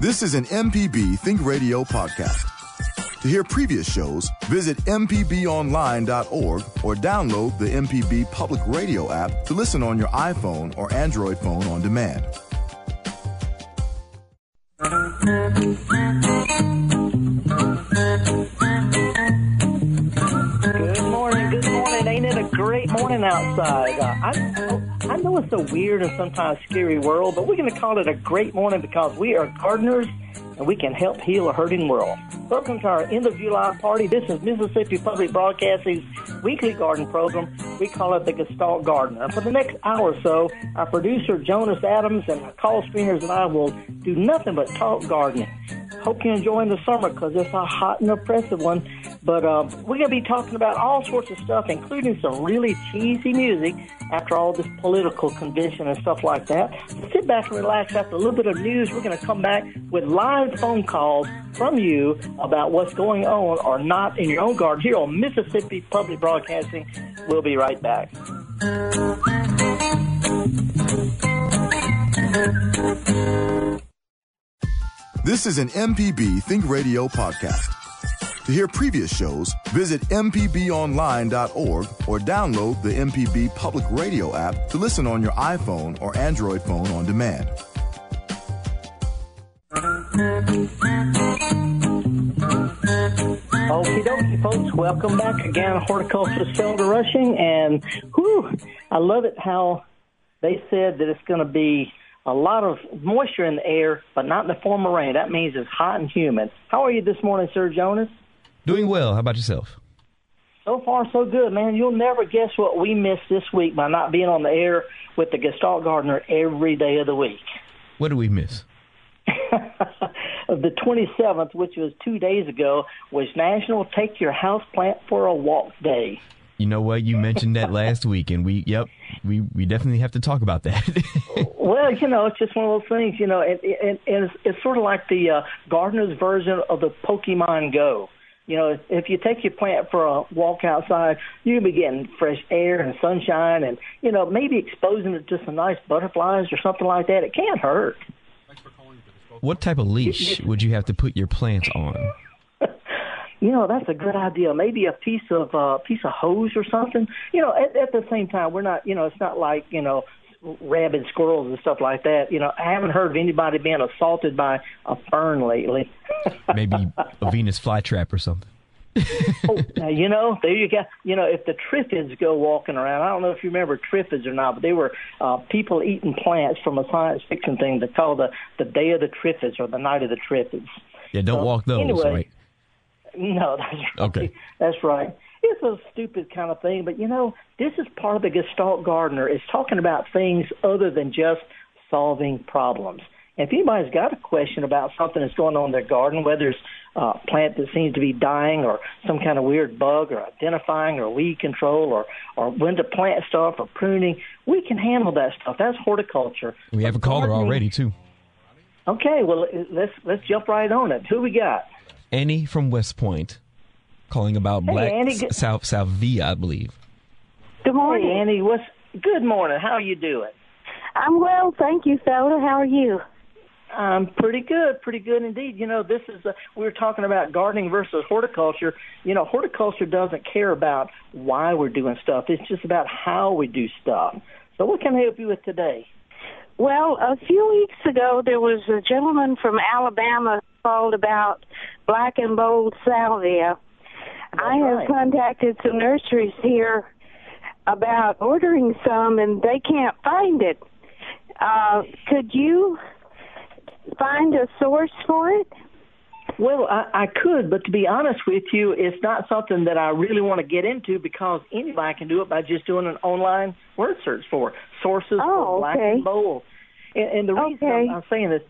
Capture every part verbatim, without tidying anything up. This is an M P B Think Radio podcast. To hear previous shows, visit m p b online dot org or download the M P B Public Radio app to listen on your iPhone or Android phone on demand. Good morning, good morning. Ain't it a great morning outside? Uh, I, I know it's a weird and sometimes scary world, but we're going to call it a great morning because we are gardeners and we can help heal a hurting world. Welcome to our end of July party. This is Mississippi Public Broadcasting's weekly garden program. We call it the Gestalt Gardener. And for the next hour or so, our producer Jonas Adams and our call screeners and I will do nothing but talk gardening. Hope you're enjoying the summer because it's a hot and oppressive one. But uh, we're going to be talking about all sorts of stuff, including some really cheesy music after all this political convention and stuff like that. Sit back and relax after a little bit of news. We're going to come back with live phone calls from you about what's going on or not in your own garden here on Mississippi Public Broadcasting. We'll be right back. This is an M P B Think Radio podcast. To hear previous shows, visit m p b online dot org or download the M P B Public Radio app to listen on your iPhone or Android phone on demand. Okie dokie, folks. Welcome back again, horticulturist Felder Rushing. And whew, I love it how they said that it's going to be a lot of moisture in the air, but not in the form of rain. That means it's hot and humid. How are you this morning, Sir Jonas? Doing well. How about yourself? So far, so good, man. You'll never guess what we missed this week by not being on the air with the Gestalt Gardener every day of the week. What did we miss? The twenty-seventh, which was two days ago, was National Take Your House Plant for a Walk Day. You know what? You mentioned that last week, and we, yep, we, we definitely have to talk about that. Well, you know, it's just one of those things, you know, and, and, and it's, it's sort of like the uh, gardener's version of the Pokemon Go. You know, if you take your plant for a walk outside, you'll be getting fresh air and sunshine and, you know, maybe exposing it to some nice butterflies or something like that. It can't hurt. What type of leash would you have to put your plants on? You know, that's a good idea. Maybe a piece of uh, piece of hose or something. You know, at, at the same time, we're not, you know, it's not like, you know, rabid squirrels and stuff like that. You know, I haven't heard of anybody being assaulted by a fern lately. Maybe a Venus flytrap or something. Oh, now, you know, there you go. You know, if the triffids go walking around, I don't know if you remember triffids or not, but they were uh, people eating plants from a science fiction thing that called the, the Day of the Triffids or the Night of the Triffids. Yeah, don't so, walk those, anyway, right? No, that's right. Okay. That's right. It's a stupid kind of thing, but, you know, this is part of the Gestalt Gardener. It's talking about things other than just solving problems. If anybody's got a question about something that's going on in their garden, whether it's a plant that seems to be dying or some kind of weird bug or identifying or weed control or, or when to plant stuff or pruning, we can handle that stuff. That's horticulture. We have a caller already, too. Okay, well, let's let's jump right on it. Who we got? Annie from West Point calling about hey, black Annie, good- Sal- Salvia, I believe. Good morning. Hey, Annie. What's, good morning. How are you doing? I'm well, thank you, Felder. How are you? I'm um, pretty good, pretty good indeed. You know, this is, a, we were talking about gardening versus horticulture. You know, horticulture doesn't care about why we're doing stuff. It's just about how we do stuff. So what can I help you with today? Well, a few weeks ago, there was a gentleman from Alabama called about black and bold salvia. That's I have right. contacted some nurseries here about ordering some, and they can't find it. Uh, could you find a source for it? Well, I, I could, but to be honest with you, it's not something that I really want to get into because anybody can do it by just doing an online word search for sources oh, for black okay. and bold. And, and the reason okay. I'm, I'm saying this,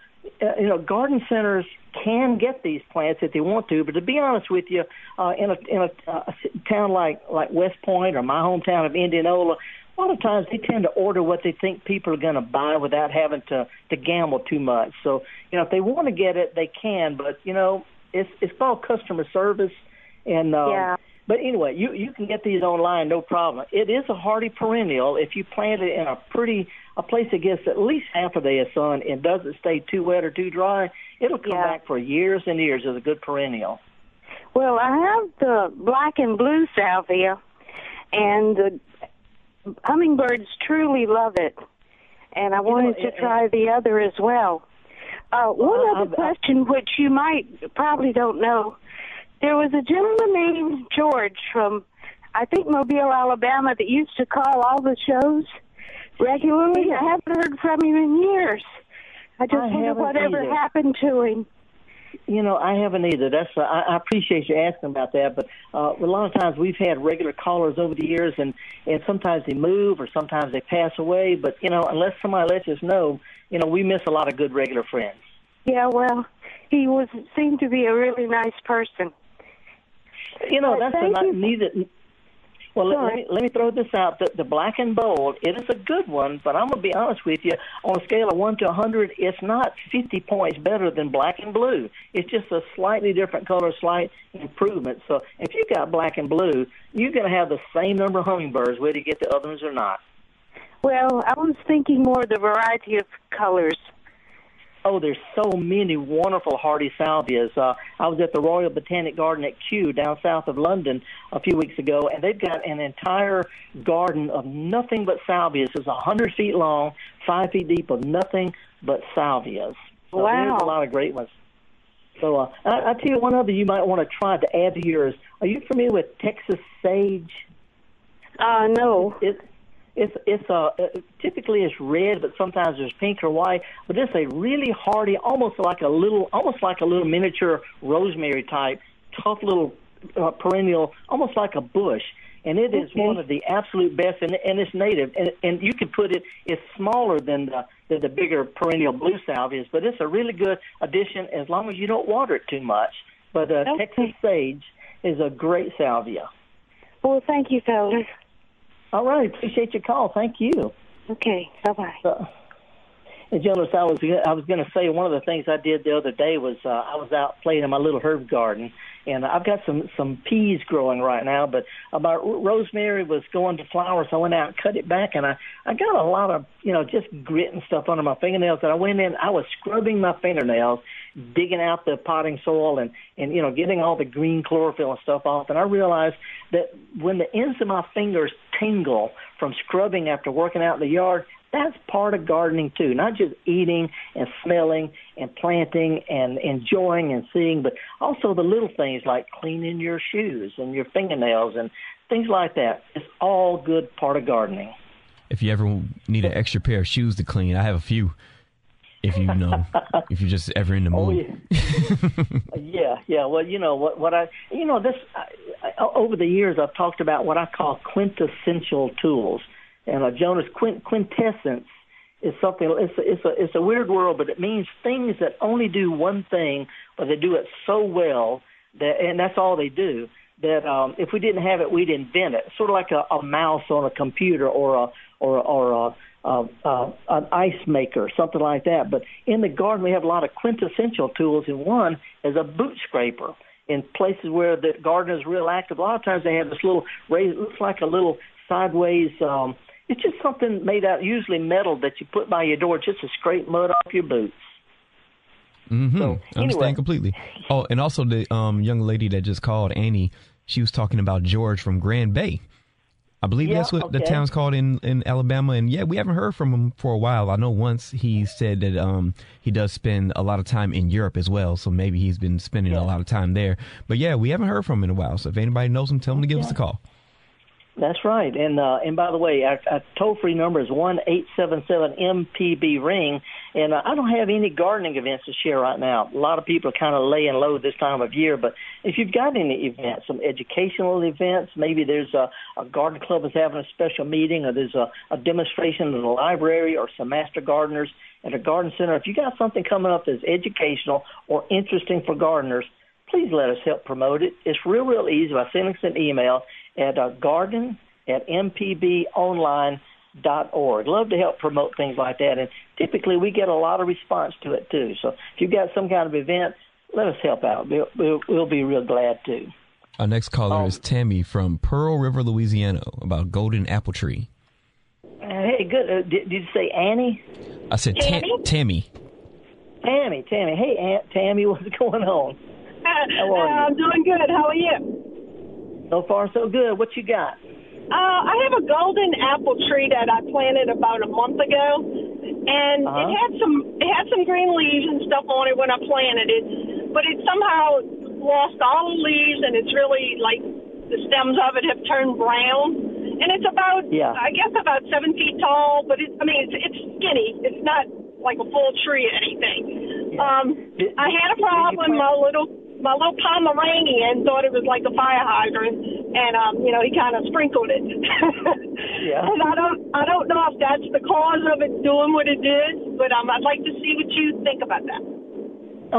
uh, you know, garden centers can get these plants if they want to, but to be honest with you, uh, in a in a, uh, a town like, like West Point or my hometown of Indianola, a lot of times they tend to order what they think people are going to buy without having to, to gamble too much. So, you know, if they want to get it, they can. But, you know, it's it's called customer service. And um, yeah. But anyway, you, you can get these online, no problem. It is a hardy perennial. If you plant it in a pretty a place that gets at least half a day of sun and doesn't stay too wet or too dry, it'll come yeah. back for years and years as a good perennial. Well, I have the black and blue salvia, and the hummingbirds truly love it. And I wanted you know, it, to try it, the other as well. Uh, one uh, other uh, question, which you might probably don't know, there was a gentleman named George from, I think, Mobile, Alabama, that used to call all the shows regularly. Yeah. I haven't heard from him in years. I just I wonder whatever either. happened to him. You know, I haven't either. That's uh, I appreciate you asking about that. But uh, a lot of times we've had regular callers over the years, and, and sometimes they move or sometimes they pass away. But, you know, unless somebody lets us know, you know, we miss a lot of good regular friends. Yeah, well, he was seemed to be a really nice person. You know, but that's a not neither. Well, let me, let me throw this out. The, the black and bold, it is a good one, but I'm going to be honest with you. On a scale of one to one hundred, it's not fifty points better than black and blue. It's just a slightly different color, slight improvement. So if you've got black and blue, you're going to have the same number of hummingbirds, whether you get the others or not. Well, I was thinking more the variety of colors. Oh, there's so many wonderful hardy salvias. Uh, I was at the Royal Botanic Garden at Kew down south of London a few weeks ago, and they've got an entire garden of nothing but salvias. It's one hundred feet long, five feet deep of nothing but salvias. So wow. There's a lot of great ones. So uh, I, I tell you one other you might want to try to add to yours. Are you familiar with Texas sage? Uh, no. It's... It, It's it's uh, typically it's red, but sometimes there's pink or white. But it's a really hardy, almost like a little, almost like a little miniature rosemary type, tough little uh, perennial, almost like a bush. And it is okay. one of the absolute best, and, and it's native. And, and you could put it, it's smaller than the, than the bigger perennial blue salvias, but it's a really good addition as long as you don't water it too much. But uh, okay. Texas sage is a great salvia. Well, thank you, Felder. All right. Appreciate your call. Thank you. Okay. Bye-bye. Uh, and Jonas, I was, I was going to say one of the things I did the other day was uh, I was out playing in my little herb garden, and I've got some, some peas growing right now, but my rosemary was going to flower, so I went out and cut it back, and I, I got a lot of, you know, just grit and stuff under my fingernails, and I went in, I was scrubbing my fingernails, digging out the potting soil and, and, you know, getting all the green chlorophyll and stuff off, and I realized that when the ends of my fingers tingle from scrubbing after working out in the yard, that's part of gardening, too, not just eating and smelling and planting and enjoying and seeing, but also the little things like cleaning your shoes and your fingernails and things like that. It's all good part of gardening. If you ever need an extra pair of shoes to clean, I have a few. If you know, if you're just ever in the mood. Oh, yeah. yeah, yeah. Well, you know what? What I, you know, this I, I, over the years I've talked about what I call quintessential tools. And uh, Jonas, quint, quintessence is something. It's a, it's a it's a weird world, but it means things that only do one thing, or they do it so well that, and that's all they do. That um, if we didn't have it, we'd invent it. Sort of like a, a mouse on a computer, or a or or a. Uh, uh, an ice maker, something like that. But in the garden, we have a lot of quintessential tools, and one is a boot scraper. In places where the garden is real active, a lot of times they have this little raised, it looks like a little sideways, um, it's just something made out, usually metal, that you put by your door just to scrape mud off your boots. Mm-hmm. So, I understand anyway. completely. Oh, and also the um, young lady that just called, Annie, she was talking about George from Grand Bay. I believe yeah, that's what okay. the town's called in, in Alabama. And, yeah, we haven't heard from him for a while. I know once he said that um, he does spend a lot of time in Europe as well, so maybe he's been spending yeah. a lot of time there. But, yeah, we haven't heard from him in a while, so if anybody knows him, tell him to give yeah. us a call. That's right. And, uh, and by the way, our, our toll-free number is one eight seven seven M P B ring. And uh, I don't have any gardening events to share right now. A lot of people are kind of laying low this time of year. But if you've got any events, some educational events, maybe there's a, a garden club that's having a special meeting, or there's a, a demonstration in the library, or some master gardeners at a garden center. If you got something coming up that's educational or interesting for gardeners, please let us help promote it. It's real, real easy by sending us an email at uh, garden at m p b online dot org. Love to help promote things like that, and typically we get a lot of response to it too. So if you've got some kind of event, let us help out. We'll, we'll, we'll be real glad to. Our next caller um, is Tammy from Pearl River, Louisiana, about golden apple tree. Uh, hey, good. Uh, did, did you say Annie? I said Tammy. Tammy. Tammy, Tammy. Hey, Aunt Tammy, what's going on? How are you? I'm doing good. How are you? So far, so good. What you got? Uh, I have a golden apple tree that I planted about a month ago. And uh-huh. it had some it had some green leaves and stuff on it when I planted it, but it somehow lost all the leaves, and it's really like the stems of it have turned brown. And it's about yeah. I guess about seven feet tall, but it, I mean it's it's skinny. It's not like a full tree or anything. Yeah. Um, did, I had a problem. My little my little Pomeranian thought it was like a fire hydrant. And, um, you know, he kind of sprinkled it. yeah. And I don't I don't know if that's the cause of it doing what it did, but um, I'd like to see what you think about that.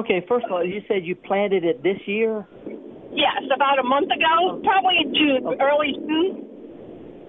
Okay, first of all, you said you planted it this year? Yes, about a month ago, okay. probably in June, okay. early June.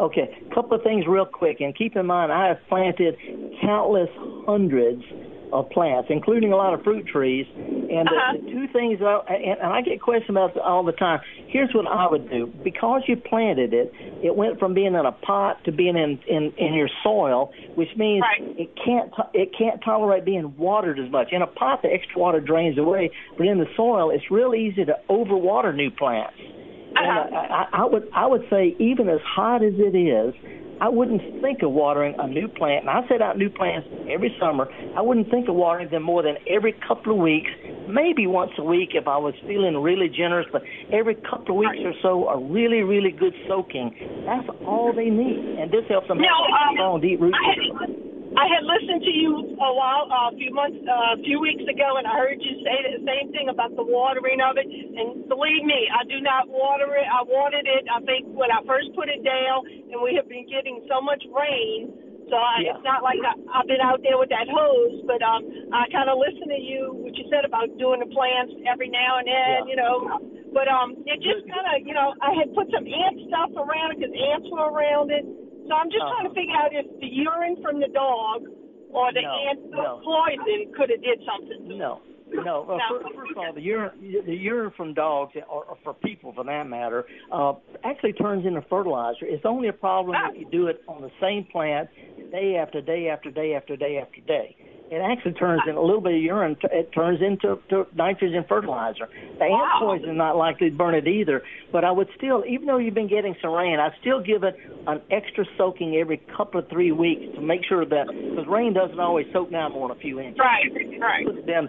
Okay, a couple of things real quick. And keep in mind, I have planted countless hundreds of plants, including a lot of fruit trees. And uh-huh. the, the two things, I, and, and I get questions about this all the time. Here's what I would do. Because you planted it, it went from being in a pot to being in, in, in your soil, which means right. it can't it can't tolerate being watered as much. In a pot, the extra water drains away, but in the soil, it's real easy to overwater new plants. Uh-huh. And I, I, I would I would say even as hot as it is, I wouldn't think of watering a new plant, and I set out new plants every summer. I wouldn't think of watering them more than every couple of weeks, maybe once a week if I was feeling really generous, but every couple of weeks or so, a really, really good soaking. That's all they need, and this helps them no, have um, strong, deep roots. I had, I had listened to you a while, uh, a few months, uh, a few weeks ago, and I heard you say the same thing about the watering of it, and believe me, I do not water it. I watered it, I think, when I first put it down, and we have been getting so much rain, so I, yeah. it's not like I, I've been out there with that hose, but um, I kind of listened to you, what you said about doing the plants every now and then, yeah. you know, but um, it just kind of, you know, I had put some ant stuff around it because ants were around it. So I'm just trying to figure out if the urine from the dog or the no, ant no. poison could have did something to no. No, uh, first, first of all, the urine, the urine from dogs, or, or for people for that matter, uh, actually turns into fertilizer. It's only a problem oh. if you do it on the same plant day after day after day after day after day. It actually turns in a little bit of urine. It turns into to nitrogen fertilizer. The wow. ant poison is not likely to burn it either. But I would still, even though you've been getting some rain, I still give it an extra soaking every couple of three weeks to make sure that, because rain doesn't always soak down more than a few inches. Right, right. Then,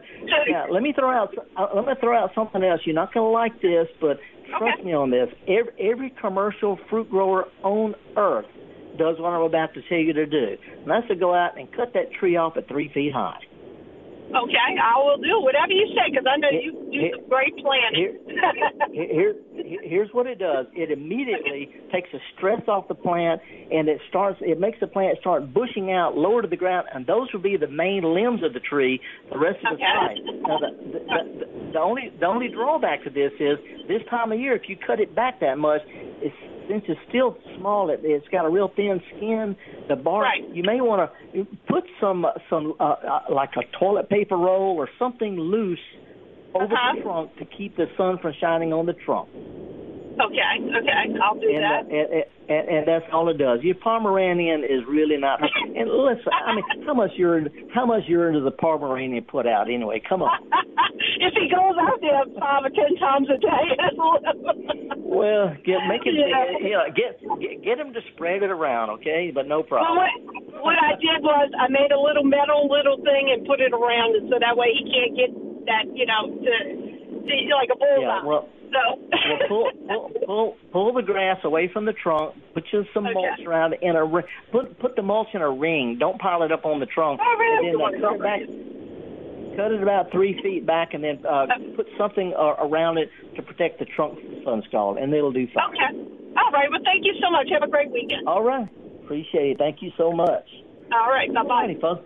yeah, let me throw out. Let me throw out something else. You're not going to like this, but trust okay. me on this. Every, every commercial fruit grower on earth does what I'm about to tell you to do, and that's to go out and cut that tree off at three feet high. Okay, I will do whatever you say because I know it, you do it, some great planning. Here, here, here's what it does. It immediately takes the stress off the plant, and it starts. It makes the plant start bushing out lower to the ground, and those will be the main limbs of the tree the rest of okay. its life. Now, the, the, the, the only the only drawback to this is this time of year, if you cut it back that much, it's since it's still small, it, it's got a real thin skin. The bark, right. you may want to put some, some uh, uh, like a toilet paper roll or something loose over uh-huh. the trunk to keep the sun from shining on the trunk. Okay, okay, I'll do and, that. Uh, and, and, and that's all it does. Your Pomeranian is really not. And listen, I mean, how much urine? How much urine does the Pomeranian put out anyway? Come on. If he goes out there five or ten times a day. Well, get make it. Yeah. You know, get, get get him to spread it around, okay? But no problem. Well, what, what I did was I made a little metal little thing and put it around it so that way he can't get that, you know, to, to like a bullseye. Yeah, well, No. well, pull, pull, pull, pull the grass away from the trunk. Put just some okay. mulch around in a ring. Put put the mulch in a ring. Don't pile it up on the trunk. Oh, really? And then, uh, cut it back, cut it about three feet back, and then uh, put something uh, around it to protect the trunk from the sun scald, and it'll do fine. Okay. All right. Well, thank you so much. Have a great weekend. All right. Appreciate it. Thank you so much. All right. Bye bye, folks.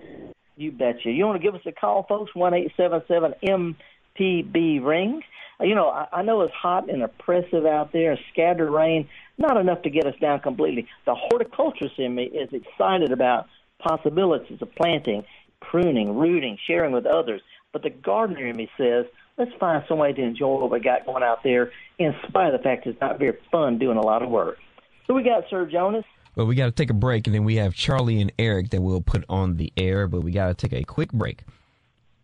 You betcha. You want to give us a call, folks? One eight seven seven M P B ring. You know, I, I know it's hot and oppressive out there, and scattered rain, not enough to get us down completely. The horticulturist in me is excited about possibilities of planting, pruning, rooting, sharing with others. But the gardener in me says, let's find some way to enjoy what we got going out there in spite of the fact it's not very fun doing a lot of work. So we got Sir Jonas. But we got to take a break, and then we have Charlie and Eric that we'll put on the air, but we got to take a quick break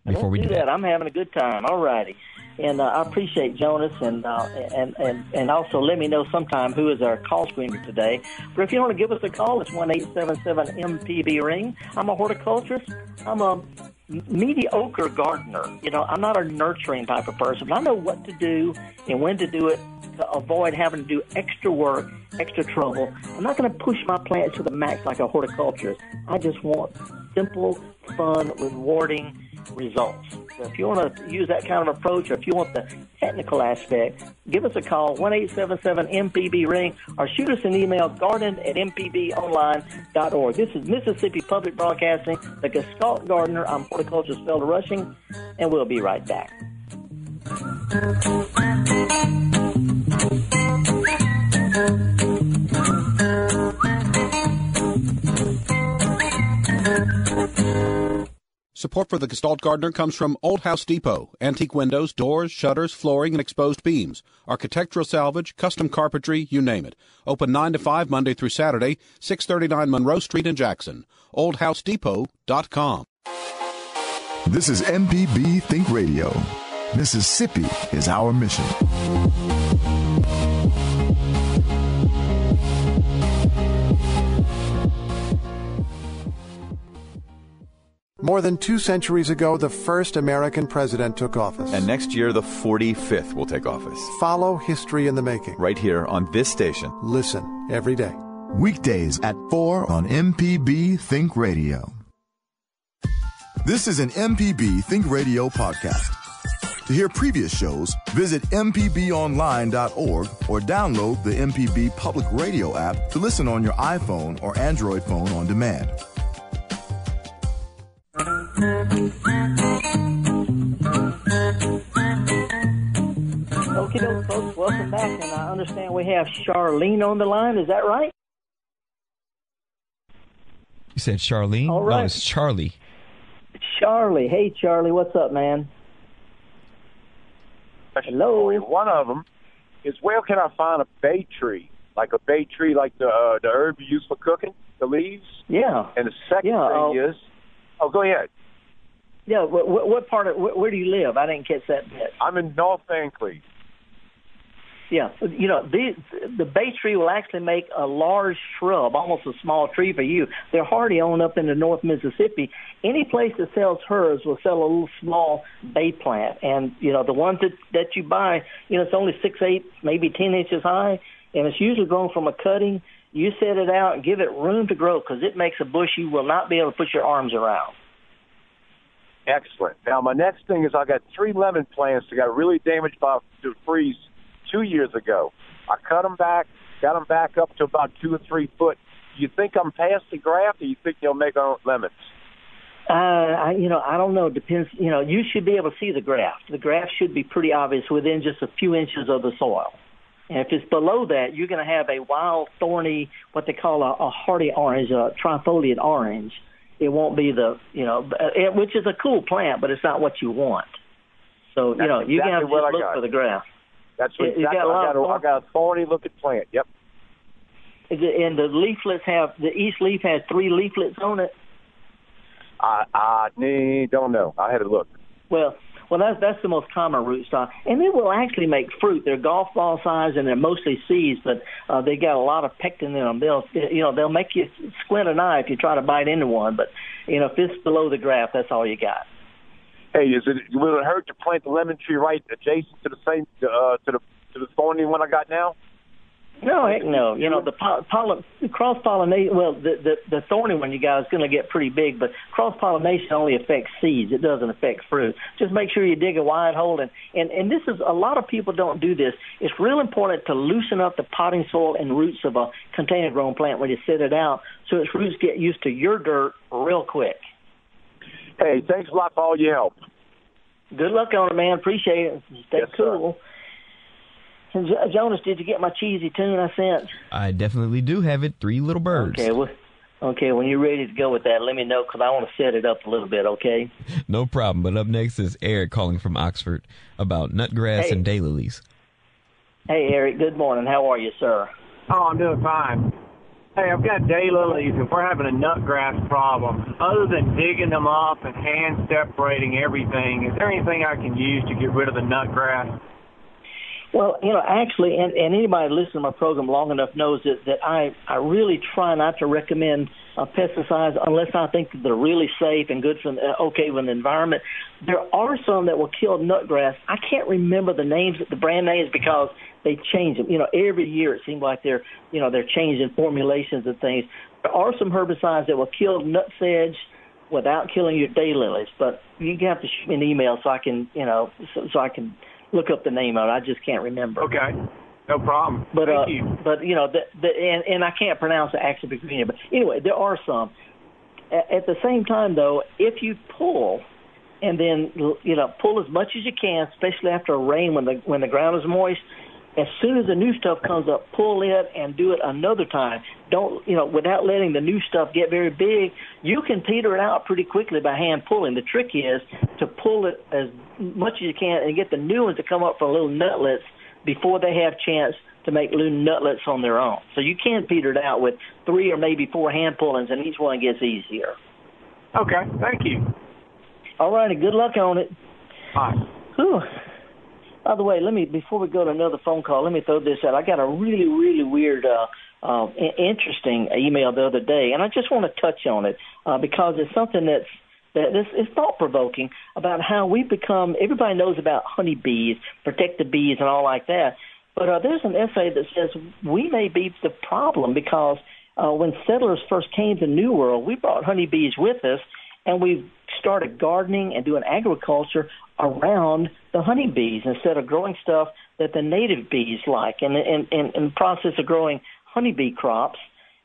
before we do that. that. I'm having a good time. All righty. And uh, I appreciate Jonas, and, uh, and and and also let me know sometime who is our call screener today. But if you want to give us a call, it's one eight seven seven M P B ring. I'm a horticulturist. I'm a mediocre gardener. You know, I'm not a nurturing type of person, but I know what to do and when to do it to avoid having to do extra work, extra trouble. I'm not going to push my plants to the max like a horticulturist. I just want simple, fun, rewarding results. So if you want to use that kind of approach, or if you want the technical aspect, give us a call, one eight seven seven M P B ring, or shoot us an email, garden at m p b online dot org. This is Mississippi Public Broadcasting, the Gestalt Gardener. I'm horticulturist Felder Rushing, and we'll be right back. Support for the Gestalt Gardener comes from Old House Depot, antique windows, doors, shutters, flooring, and exposed beams, architectural salvage, custom carpentry, you name it. Open nine to five Monday through Saturday, six thirty-nine Monroe Street in Jackson. old house depot dot com. This is M P B Think Radio. Mississippi is our mission. More than two centuries ago, the first American president took office. And next year, the forty-fifth will take office. Follow history in the making. Right here on this station. Listen every day. Weekdays at four on M P B Think Radio. This is an M P B Think Radio podcast. To hear previous shows, visit m p b online dot org or download the M P B Public Radio app to listen on your iPhone or Android phone on demand. Okay, folks, welcome back, and I understand we have Charlene on the line. Is that right? You said Charlene? All right. No, it's Charlie. Charlie. Hey, Charlie, what's up, man? Hello. One of them is, where can I find a bay tree? Like a bay tree, like the uh, the herb you use for cooking, the leaves? Yeah. And the second yeah, thing I'll... is... Oh, go ahead. Yeah, what, what part of, where do you live? I didn't catch that bit. I'm in North Ankley. Yeah, you know, the, the bay tree will actually make a large shrub, almost a small tree for you. They're hardy on up in the North Mississippi. Any place that sells herbs will sell a little small bay plant. And, you know, the ones that, that you buy, you know, it's only six, eight, maybe ten inches high, and it's usually grown from a cutting. You set it out and give it room to grow, because it makes a bush you will not be able to put your arms around. Excellent. Now, my next thing is, I got three lemon plants that got really damaged by the freeze two years ago. I cut them back, got them back up to about two or three foot. You think I'm past the graft, or you think they'll make lemons? Uh, I, you know, I don't know. Depends. You know, you should be able to see the graft. The graft should be pretty obvious within just a few inches of the soil. And if it's below that, you're going to have a wild, thorny, what they call a, a hardy orange, a trifoliate orange. It won't be the, you know, it, which is a cool plant, but it's not what you want. So, That's you know, exactly you have to look got. for the grass. That's what it, exactly got I got. A, I got a thorny-looking plant, yep. And the leaflets have, the east leaf has three leaflets on it? I, I don't know. I had to look. Well... Well, that's, that's the most common rootstock. And they will actually make fruit. They're golf ball size, and they're mostly seeds, but uh, they got a lot of pectin in them. They'll, you know, they'll make you squint an eye if you try to bite into one. But, you know, if it's below the graft, that's all you got. Hey, is it, will it hurt to plant the lemon tree right adjacent to the same uh, to the to the thorny one I got now? No, heck no. You know, the po- poly- cross-pollination, well, the, the, the thorny one you got is going to get pretty big, but cross-pollination only affects seeds. It doesn't affect fruit. Just make sure you dig a wide hole. And, and, and this is, a lot of people don't do this. It's real important to loosen up the potting soil and roots of a container-grown plant when you set it out, so its roots get used to your dirt real quick. Hey, thanks a lot for all your help. Good luck on it, man. Appreciate it. Stay yes, cool. Sir. Jonas, did you get my cheesy tune I sent? I definitely do have it, Three Little Birds. Okay, well, okay. When you're ready to go with that, let me know, because I want to set it up a little bit, okay? No problem, but up next is Eric calling from Oxford about nutgrass hey. and daylilies. Hey, Eric, good morning. How are you, sir? Oh, I'm doing fine. Hey, I've got daylilies, and we're having a nutgrass problem. Other than digging them up and hand separating everything, is there anything I can use to get rid of the nutgrass? Well, you know, actually, and, and anybody listening to my program long enough knows that, that I, I really try not to recommend uh, pesticides unless I think that they're really safe and good for uh, okay for the environment. There are some that will kill nutgrass. I can't remember the names, the brand names, because they change them. You know, every year it seems like they're, you know, they're changing formulations and things. There are some herbicides that will kill nutsedge without killing your daylilies, but you have to shoot me an email so I can, you know, so, so I can look up the name of it. I just can't remember. Okay, no problem. But Thank uh, you. But you know, the, the, and and I can't pronounce the actual ingredient. But anyway, there are some. A- at the same time, though, if you pull, and then you know, pull as much as you can, especially after a rain when the when the ground is moist. As soon as the new stuff comes up, pull it and do it another time. Don't, you know, without letting the new stuff get very big, you can peter it out pretty quickly by hand pulling. The trick is to pull it as much as you can and get the new ones to come up for little nutlets before they have a chance to make little nutlets on their own. So you can peter it out with three or maybe four hand pullings, and each one gets easier. Okay, thank you. All right, and good luck on it. Bye. Whew. By the way, let me before we go to another phone call, let me throw this out. I got a really, really weird, uh, uh, interesting email the other day, and I just want to touch on it uh, because it's something that's that is, is thought-provoking about how we become. Everybody knows about honeybees, protect the bees, and all like that. But uh, there's an essay that says we may be the problem because uh, when settlers first came to the New World, we brought honeybees with us, and we've started gardening and doing agriculture around the honeybees instead of growing stuff that the native bees like. And in the process of growing honeybee crops,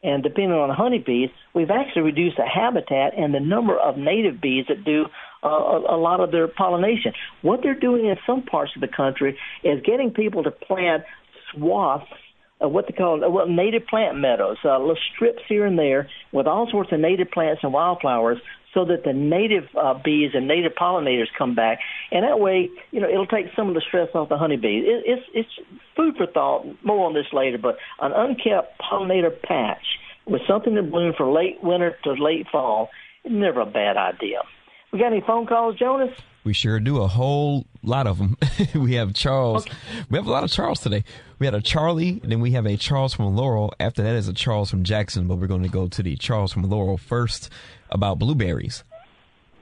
and depending on the honeybees, we've actually reduced the habitat and the number of native bees that do uh, a, a lot of their pollination. What they're doing in some parts of the country is getting people to plant swaths Uh, what they call uh, well, native plant meadows, uh, little strips here and there with all sorts of native plants and wildflowers so that the native uh, bees and native pollinators come back. And that way, you know, it'll take some of the stress off the honeybees. It, it's, it's food for thought. More on this later, but an unkept pollinator patch with something to bloom from late winter to late fall is never a bad idea. We got any phone calls, Jonas? We sure do. A whole lot of them. We have Charles. Okay. We have a lot of Charles today. We had a Charlie, and then we have a Charles from Laurel. After that is a Charles from Jackson, but we're going to go to the Charles from Laurel first about blueberries.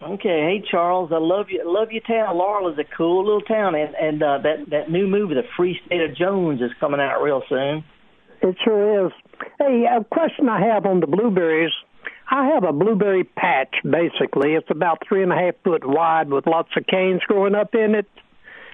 Okay. Hey, Charles. I love you. I love your town. Laurel is a cool little town, and, and uh, that, that new movie, The Free State of Jones, is coming out real soon. It sure is. Hey, a question I have on the blueberries. I have a blueberry patch, basically. It's about three and a half foot wide with lots of canes growing up in it.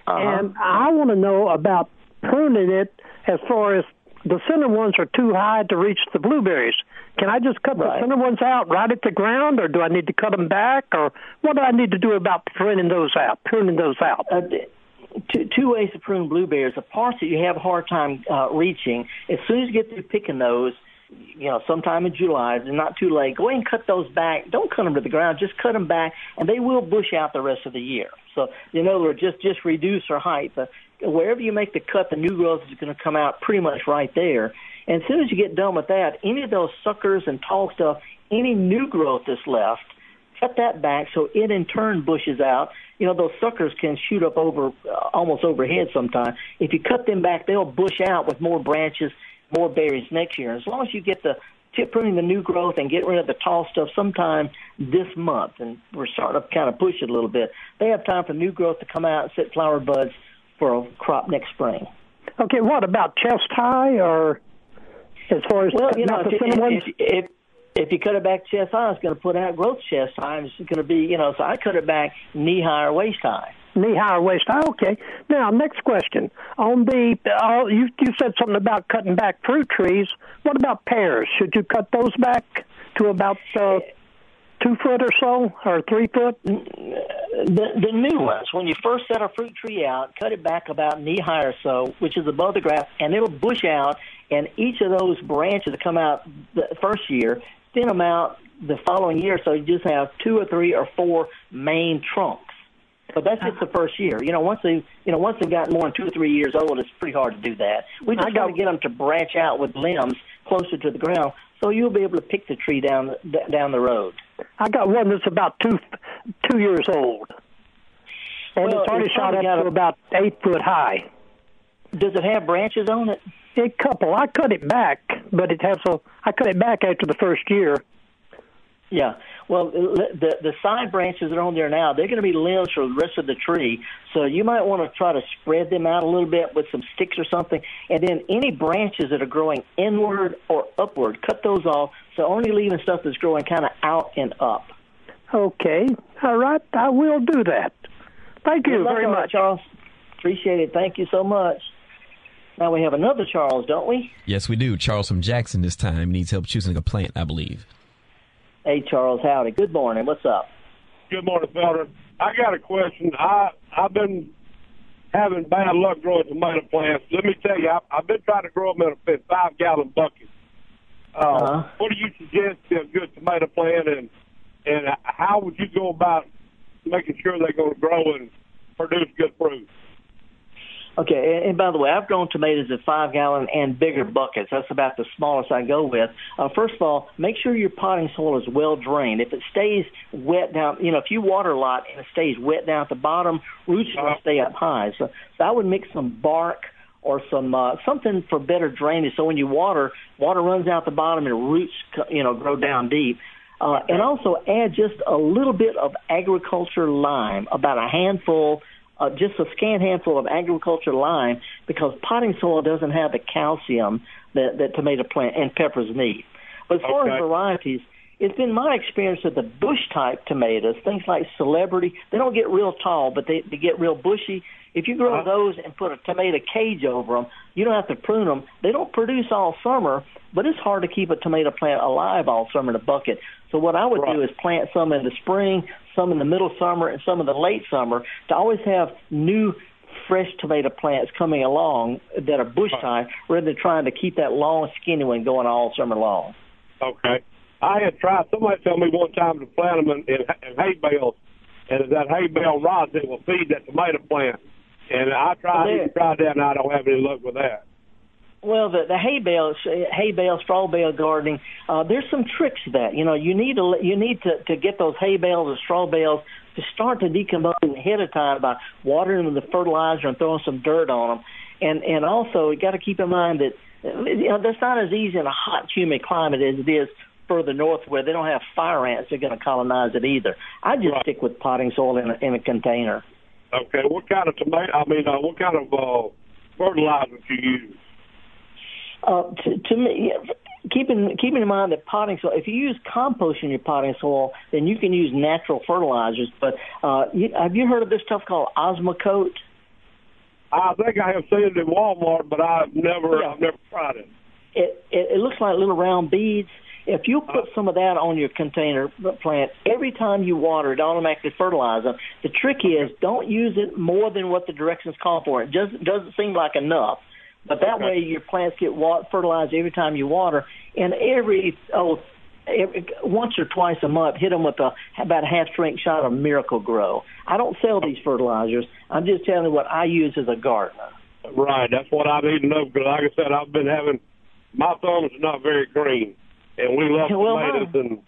Uh-huh. And I want to know about pruning it as far as the center ones are too high to reach the blueberries. Can I just cut right. the center ones out right at the ground, or do I need to cut them back? Or what do I need to do about pruning those out, pruning those out? Uh, Two, two ways to prune blueberries. The parts that you have a hard time uh, reaching, as soon as you get through picking those, you know, sometime in July, it's not too late. Go ahead and cut those back. Don't cut them to the ground. Just cut them back, and they will bush out the rest of the year. So, in other words, just, just reduce their height. But wherever you make the cut, the new growth is going to come out pretty much right there. And as soon as you get done with that, any of those suckers and tall stuff, any new growth that's left, cut that back so it in turn bushes out. You know, those suckers can shoot up over uh, almost overhead sometimes. If you cut them back, they'll bush out with more branches, more berries next year. As long as you get the tip pruning the new growth and get rid of the tall stuff sometime this month, and we're starting to kind of push it a little bit, they have time for new growth to come out and set flower buds for a crop next spring. Okay, what about chest high or as far as well, you know, if, if, if, if, if you cut it back chest high, it's going to put out growth chest high. It's going to be, you know, so I cut it back knee high or waist high. Knee high or waist high. Okay. Now, next question. On the uh, you you said something about cutting back fruit trees. What about pears? Should you cut those back to about uh, two foot or so, or three foot? The the new ones. When you first set a fruit tree out, cut it back about knee high or so, which is above the grass, and it'll bush out. And each of those branches that come out the first year, thin them out the following year, so you just have two or three or four main trunks. But that's just the first year. You know, once they, you know, once they've gotten more than two or three years old, it's pretty hard to do that. We just got to get them to branch out with limbs closer to the ground, so you'll be able to pick the tree down down the road. I got one that's about two two years old, and well, it's already it's shot up to a, about eight foot high. Does it have branches on it? A couple. I cut it back, but it has a. I cut it back after the first year. Yeah. Well, the the side branches that are on there now, they're going to be limbs for the rest of the tree. So you might want to try to spread them out a little bit with some sticks or something. And then any branches that are growing inward or upward, cut those off. So only leaving stuff that's growing kind of out and up. Okay. All right. I will do that. Thank you very much, Charles. Appreciate it. Thank you so much. Now we have another Charles, don't we? Yes, we do. Charles from Jackson this time. He needs help choosing a plant, I believe. Hey, Charles, howdy. Good morning. What's up? Good morning, Felder. I got a question. I, I've been having bad luck growing tomato plants. Let me tell you, I, I've been trying to grow them in a five-gallon bucket. Uh, uh-huh. What do you suggest to a good tomato plant, and, and how would you go about making sure they're going to grow and produce good fruit? Okay, and, and by the way, I've grown tomatoes in five-gallon and bigger buckets. That's about the smallest I go with. Uh, first of all, make sure your potting soil is well-drained. If it stays wet down, you know, if you water a lot and it stays wet down at the bottom, roots are going to stay up high. So, so I would mix some bark or some uh, something for better drainage so when you water, water runs out the bottom and roots, you know, grow down deep. Uh, and also add just a little bit of agriculture lime, about a handful Uh, just a scant handful of agriculture lime, because potting soil doesn't have the calcium that, that tomato plant and peppers need. But as far okay. as varieties, it's been my experience that the bush-type tomatoes, things like Celebrity, they don't get real tall, but they, they get real bushy. If you grow uh-huh. those and put a tomato cage over them, you don't have to prune them. They don't produce all summer, but it's hard to keep a tomato plant alive all summer in a bucket. So what I would right. do is plant some in the spring, some in the middle summer, and some in the late summer, to always have new, fresh tomato plants coming along that are bush type, rather than trying to keep that long, skinny one going all summer long. Okay. I had tried, somebody told me one time to plant them in, in, in hay bales, and if that hay bale rots, it will feed that tomato plant. And I tried, well, and tried that, and I don't have any luck with that. Well, the, the hay bale, hay bale, straw bale gardening. Uh, there's some tricks to that. You know, you need to you need to, to get those hay bales or straw bales to start to decompose ahead of time by watering them with the fertilizer and throwing some dirt on them. And and also, you got to keep in mind that you know that's not as easy in a hot, humid climate as it is further north where they don't have fire ants that are going to colonize it either. I just right. stick with potting soil in a, in a container. Okay, what kind of tomato? I mean, uh, what kind of uh, fertilizer do you use? Uh, to, to me, keeping keeping in mind that potting soil, if you use compost in your potting soil, then you can use natural fertilizers. But uh, you, have you heard of this stuff called Osmocote? I think I have seen it at Walmart, but I've never yeah. I've never tried it. It, it. It looks like little round beads. If you put some of that on your container plant, every time you water it, automatically fertilize them. The trick is don't use it more than what the directions call for. It just doesn't seem like enough. But that okay. way your plants get fertilized every time you water. And every, oh, every once or twice a month, hit them with a, about a half-strength shot of Miracle-Gro. I don't sell these fertilizers. I'm just telling you what I use as a gardener. Right. That's what I've eaten up. Because like I said, I've been having – my thumbs are not very green. And we love well, tomatoes, uh, and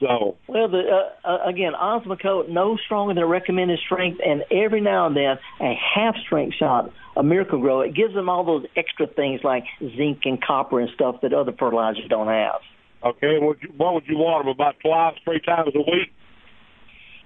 so. Well, the, uh, again, Osmocote, no stronger than recommended strength, and every now and then a half-strength shot of Miracle-Gro. It gives them all those extra things like zinc and copper and stuff that other fertilizers don't have. Okay, and would you, what would you water them, about twice, three times a week?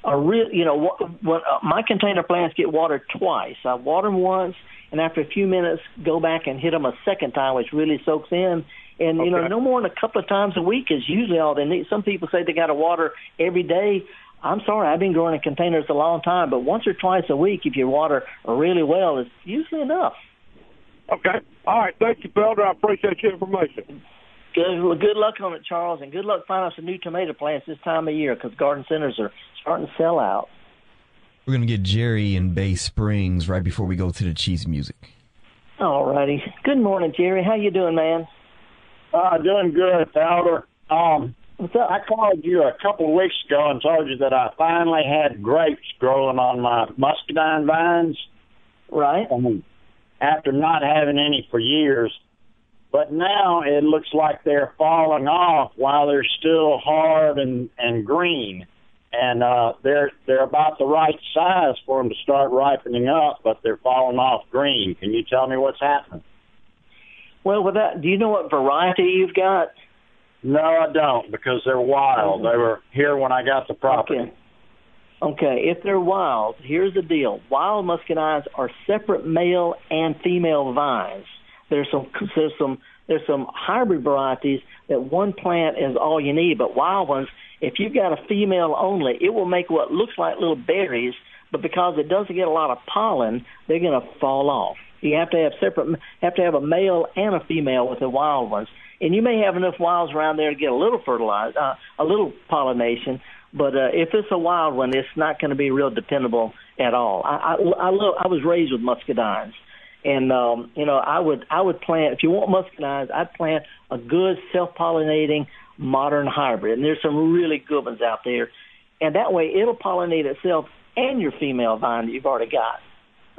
A real, you know, what, uh, my container plants get watered twice. I water them once, and after a few minutes, go back and hit them a second time, which really soaks in. And, you okay. know, no more than a couple of times a week is usually all they need. Some people say they got to water every day. I'm sorry, I've been growing in containers a long time, but once or twice a week, if you water really well, it's usually enough. Okay. All right. Thank you, Felder. I appreciate your information. Good. Well, good luck on it, Charles, and good luck finding some new tomato plants this time of year, because garden centers are starting to sell out. We're going to get Jerry in Bay Springs right before we go to the cheese music. All righty. Good morning, Jerry. How you doing, man? Uh, doing good, Felder. Um, I called you a couple of weeks ago and told you that I finally had grapes growing on my muscadine vines. Right. Um, after not having any for years. But now it looks like they're falling off while they're still hard and, and green. And uh, they're they're about the right size for them to start ripening up, but they're falling off green. Can you tell me what's happening? Well, with that, do you know what variety you've got? No, I don't, because they're wild. Mm-hmm. They were here when I got the property. Okay. Okay, if they're wild, here's the deal. Wild muscadines are separate male and female vines. There's some, there's some, there's some hybrid varieties that one plant is all you need, but wild ones, if you've got a female only, it will make what looks like little berries, but because it doesn't get a lot of pollen, they're going to fall off. You have to have separate, have to have a male and a female with the wild ones, and you may have enough wilds around there to get a little fertilized, uh, a little pollination. But uh, if it's a wild one, it's not going to be real dependable at all. I I, I, love, I was raised with muscadines, and um, you know I would I would plant, if you want muscadines, I'd plant a good self-pollinating modern hybrid. And there's some really good ones out there, and that way it'll pollinate itself and your female vine that you've already got.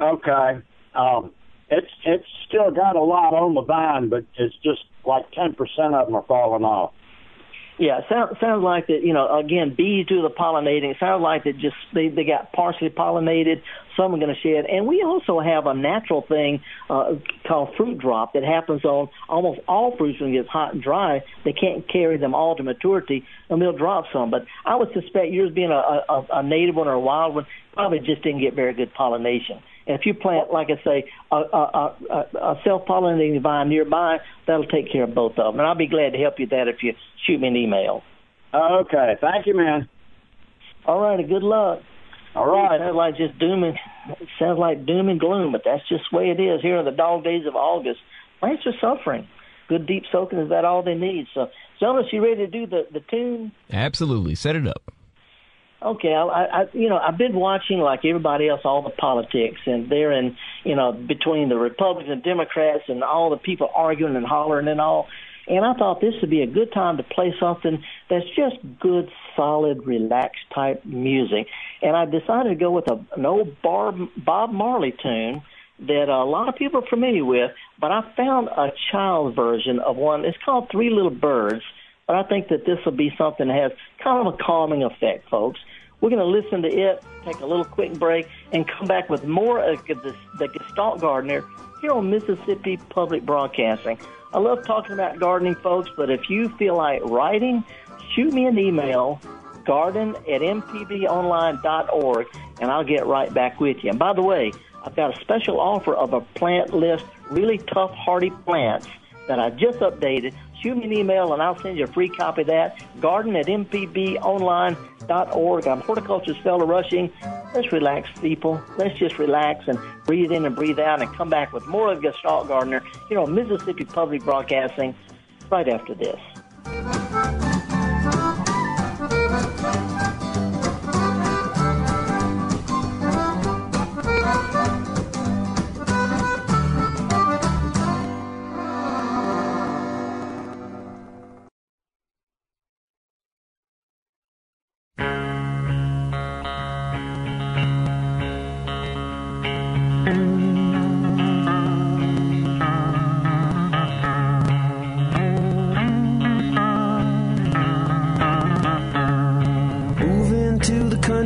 Okay, um, it's it's still got a lot on the vine, but it's just like ten percent of them are falling off. Yeah, sounds sounds like that. You know, again, bees do the pollinating. It sounds like that just they they got partially pollinated. Some are going to shed, and we also have a natural thing uh, called fruit drop that happens on almost all fruits when it gets hot and dry. They can't carry them all to maturity, and they'll drop some. But I would suspect yours being a, a, a native one or a wild one probably just didn't get very good pollination. And if you plant, like I say, a, a, a, a self-pollinating vine nearby, that'll take care of both of them. And I'll be glad to help you with that if you shoot me an email. Okay. Thank you, man. All righty. Good luck. All right. It sounds like just doom and, it sounds like doom and gloom, but that's just the way it is. Here are the dog days of August. Plants are suffering. Good deep soaking is that all they need. So, Jonas, you ready to do the, the tune? Absolutely. Set it up. Okay, I, I, you know, I've been watching, like everybody else, all the politics, and they're in, you know, between the Republicans and Democrats and all the people arguing and hollering and all, and I thought this would be a good time to play something that's just good, solid, relaxed-type music, and I decided to go with a, an old Bob, Bob Marley tune that a lot of people are familiar with, but I found a child version of one. It's called Three Little Birds. But I think that this will be something that has kind of a calming effect, folks. We're going to listen to it, take a little quick break, and come back with more of the, the Gestalt Gardener here on Mississippi Public Broadcasting. I love talking about gardening, folks, but if you feel like writing, shoot me an email, garden at m p b online dot org, and I'll get right back with you. And by the way, I've got a special offer of a plant list, really tough, hardy plants that I just updated. Shoot me an email, and I'll send you a free copy of that, garden at m p b online dot org. I'm horticulturist Felder Rushing. Let's relax, people. Let's just relax and breathe in and breathe out and come back with more of Gestalt Gardener here on Mississippi Public Broadcasting right after this.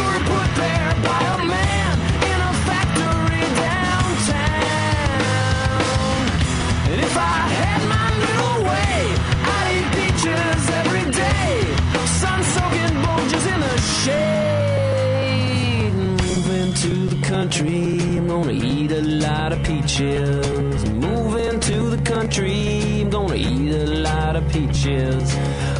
were put there by a man in a factory downtown. And if I had my little way, I'd eat peaches every day, sun-soaking bulges in the shade. Moving to the country, I'm gonna eat a lot of peaches. Moving to the country, I'm gonna eat a lot of peaches.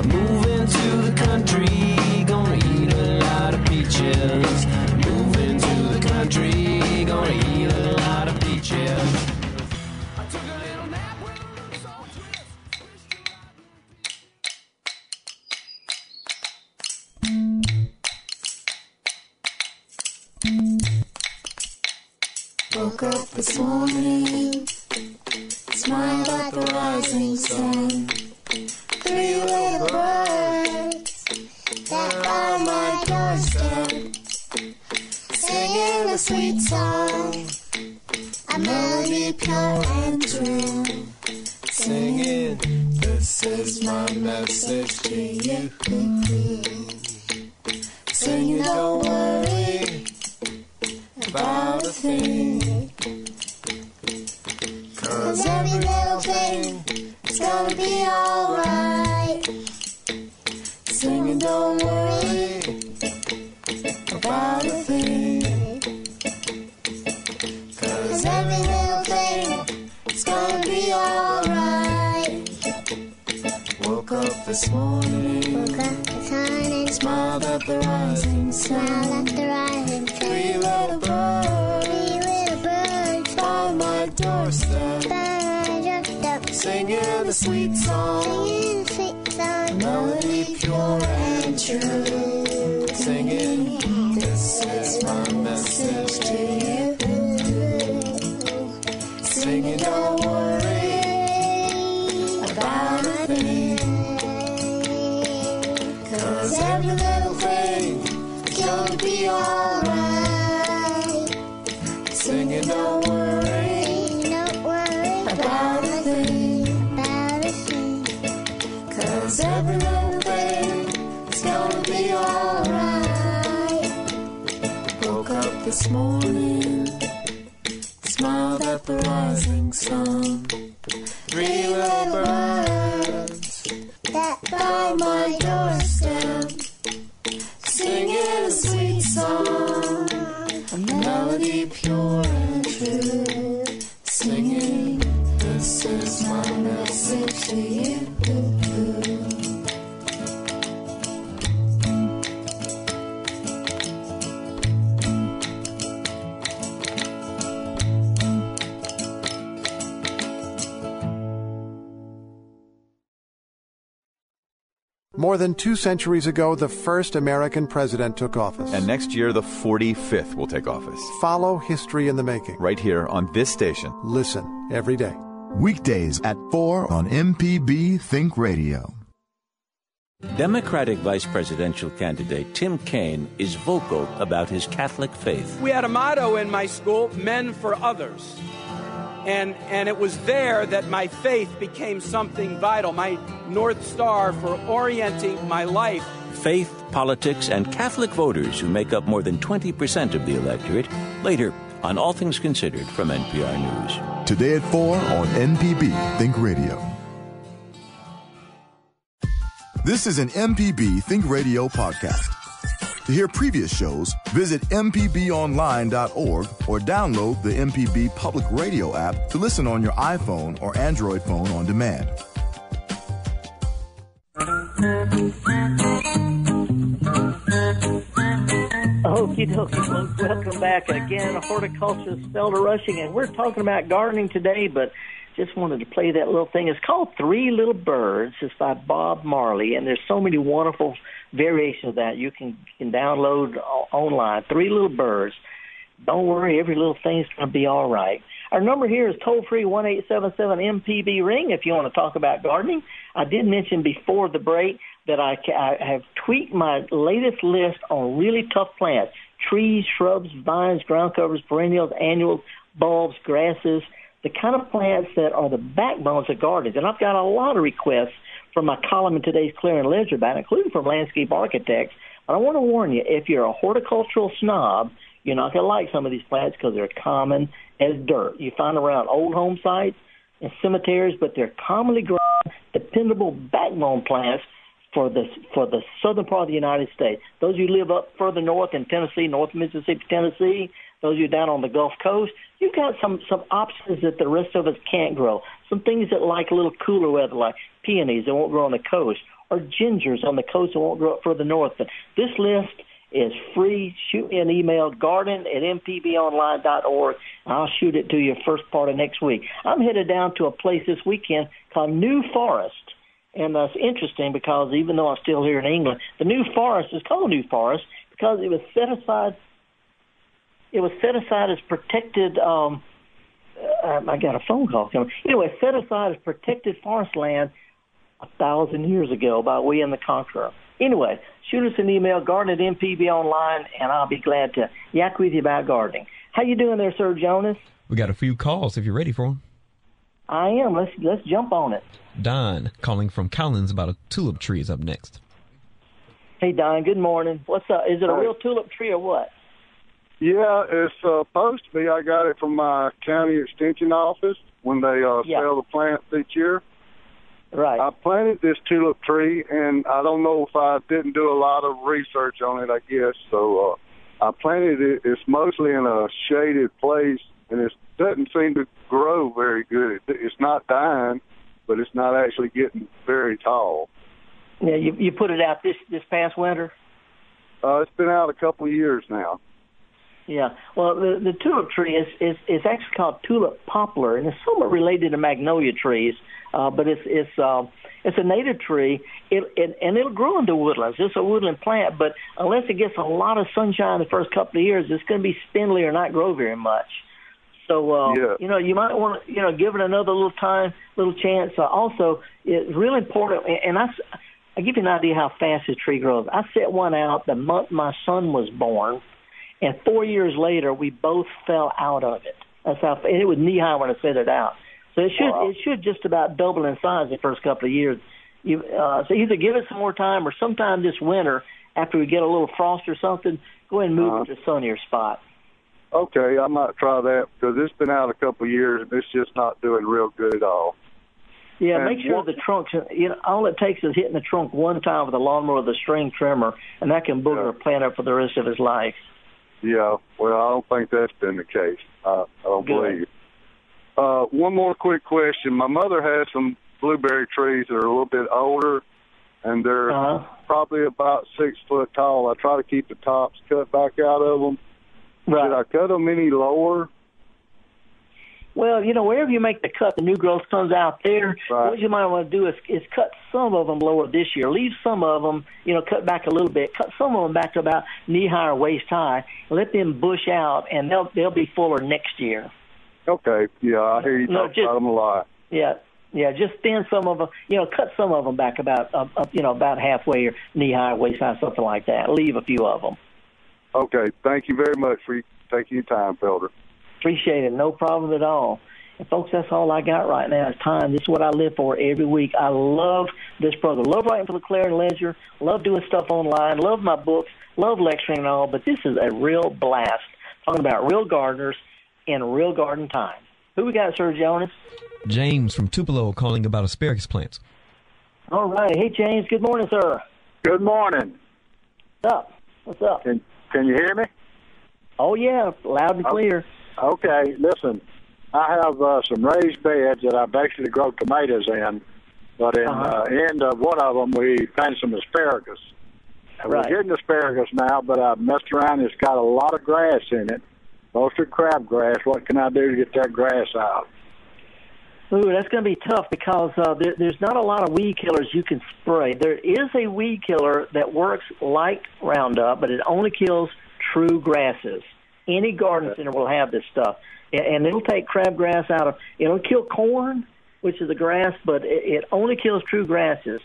Moving to the country, gonna eat a lot of peaches. Moving to the country, gonna eat a lot of peaches. Thank you. Woke up this morning, smiled at the rising sun. Three little birds that are my doorstep, singing a sweet song, a melody pure and true. Singing, this is my message to you. Singing, don't worry about a thing, 'cause every little thing is gonna be alright. Singing, don't worry about a thing, 'cause every little thing is gonna be alright. Woke up this morning, woke up this morning, smiled at the rising sun, smiled at the rising sun. Three little birds, three little birds, by my doorstep, by my doorstep, singing a sweet song, singing a sweet song, melody pure and true. Singing, this is my message to you. Singing, don't worry about a thing, 'cause every little thing is gonna be alright. Singing, don't worry, don't worry about a thing, about a thing, 'cause every little thing is gonna be alright. Woke up this morning, smiled at the rising sun. Three little birds that by my doorstep, singing a sweet song, a melody pure and true. Singing, this is my message to you. More than two centuries ago, the first American president took office. And next year, the forty-fifth will take office. Follow history in the making. Right here on this station. Listen every day. Weekdays at four on M P B Think Radio. Democratic vice presidential candidate Tim Kaine is vocal about his Catholic faith. We had a motto in my school, men for others. And and it was there that my faith became something vital, my North Star for orienting my life. Faith, politics, and Catholic voters who make up more than twenty percent of the electorate. Later on All Things Considered from N P R News. Today at four on M P B Think Radio. This is an M P B Think Radio podcast. To hear previous shows, visit m p b online dot org or download the M P B Public Radio app to listen on your iPhone or Android phone on demand. Okie dokie, folks. Welcome back again. Horticulturist Felder Rushing, and we're talking about gardening today, but just wanted to play that little thing. It's called Three Little Birds. It's by Bob Marley, and there's so many wonderful variations of that. You can, you can download online. Three Little Birds. Don't worry, every little thing's going to be all right. Our number here is toll-free one eight seven seven M P B ring if you want to talk about gardening. I did mention before the break that I, I have tweaked my latest list on really tough plants, trees, shrubs, vines, ground covers, perennials, annuals, bulbs, grasses, the kind of plants that are the backbones of gardens. And I've got a lot of requests from my column in today's Clear and Ledger about it, including from landscape architects. But I want to warn you, if you're a horticultural snob, you're not going to like some of these plants because they're common as dirt. You find them around old home sites and cemeteries, but they're commonly grown, dependable backbone plants for the, for the southern part of the United States. Those who live up further north in Tennessee, north Mississippi, Tennessee, those of you down on the Gulf Coast, you've got some, some options that the rest of us can't grow. Some things that like a little cooler weather, like peonies that won't grow on the coast, or gingers on the coast that won't grow up further north. But this list is free. Shoot me an email, garden at m p b online dot org, and I'll shoot it to you first part of next week. I'm headed down to a place this weekend called New Forest. And that's interesting because even though I'm still here in England, the New Forest is called New Forest because it was set aside it was set aside as protected. Um, I, I got a phone call coming. Anyway, set aside as protected forest land a thousand years ago by William the Conqueror. Anyway, shoot us an email, garden at M P B online, and I'll be glad to yak with you about gardening. How you doing there, Sir Jonas? We got a few calls if you're ready for them. I am. Let's let's jump on it. Don, calling from Collins about a tulip tree, is up next. Hey, Don. Good morning. What's up? Is it a real tulip tree or what? Yeah, it's uh, supposed to be. I got it from my county extension office when they uh, yeah. sell the plants each year. Right. I planted this tulip tree, and I don't know if I didn't do a lot of research on it, I guess. So uh, I planted it. It's mostly in a shaded place, and it doesn't seem to grow very good. It's not dying, but it's not actually getting very tall. Yeah, you you put it out this, this past winter? Uh, it's been out a couple of years now. Yeah. Well, the, the tulip tree is, is, is actually called tulip poplar, and it's somewhat related to magnolia trees. Uh, but it's it's uh, it's a native tree, it, it, and it'll grow into woodlands. It's a woodland plant, but unless it gets a lot of sunshine the first couple of years, it's going to be spindly or not grow very much. So uh, yeah. you know you might want to you know give it another little time, little chance. Uh, also, it's really important. And I I give you an idea how fast this tree grows. I set one out the month my son was born, and four years later we both fell out of it. That's how, and it was knee high when I set it out. So it should wow. it should just about double in size the first couple of years. You, uh, so either give it some more time, or sometime this winter, after we get a little frost or something, go ahead and move uh-huh. it to a sunnier spot. Okay, I might try that, because it's been out a couple of years, and it's just not doing real good at all. Yeah, and make sure what, the trunk's, you know, all it takes is hitting the trunk one time with a lawnmower or the string trimmer, and that can booger yeah. a plant up for the rest of his life. Yeah, well, I don't think that's been the case. I, I don't good. believe you. Uh, one more quick question. My mother has some blueberry trees that are a little bit older, and they're uh-huh. probably about six foot tall. I try to keep the tops cut back out of them. Right. Should I cut them any lower? Well, you know, wherever you make the cut, the new growth comes out there. Right. What you might want to do is, is cut some of them lower this year. Leave some of them, you know, cut back a little bit. Cut some of them back to about knee-high or waist-high. Let them bush out, and they'll they'll be fuller next year. Okay, yeah, I hear you no, talk just, about them a lot. Yeah, yeah, just thin some of them, you know, cut some of them back about, uh, up, you know, about halfway or knee-high, waist-high, something like that. Leave a few of them. Okay, thank you very much for taking your time, Felder. Appreciate it, no problem at all. And, folks, that's all I got right now is time. This is what I live for every week. I love this program. Love writing for the Clarion Ledger. Love doing stuff online. Love my books. Love lecturing and all, but this is a real blast talking about real gardeners in real garden time. Who we got, Sir Jonas? James from Tupelo calling about asparagus plants. All right. Hey, James. Good morning, sir. Good morning. What's up? What's up? Can, can you hear me? Oh, yeah. Loud and clear. Okay. Listen, I have uh, some raised beds that I basically grow tomatoes in, but in uh-huh. the end of one of them, we planted some asparagus. And right. we're getting asparagus now, but I messed around. It's got a lot of grass in it. Mostly crabgrass. What can I do to get that grass out? Ooh, that's going to be tough because uh, there, there's not a lot of weed killers you can spray. There is a weed killer that works like Roundup, but it only kills true grasses. Any garden center will have this stuff, and, and it'll take crabgrass out of. It'll kill corn, which is a grass, but it, it only kills true grasses.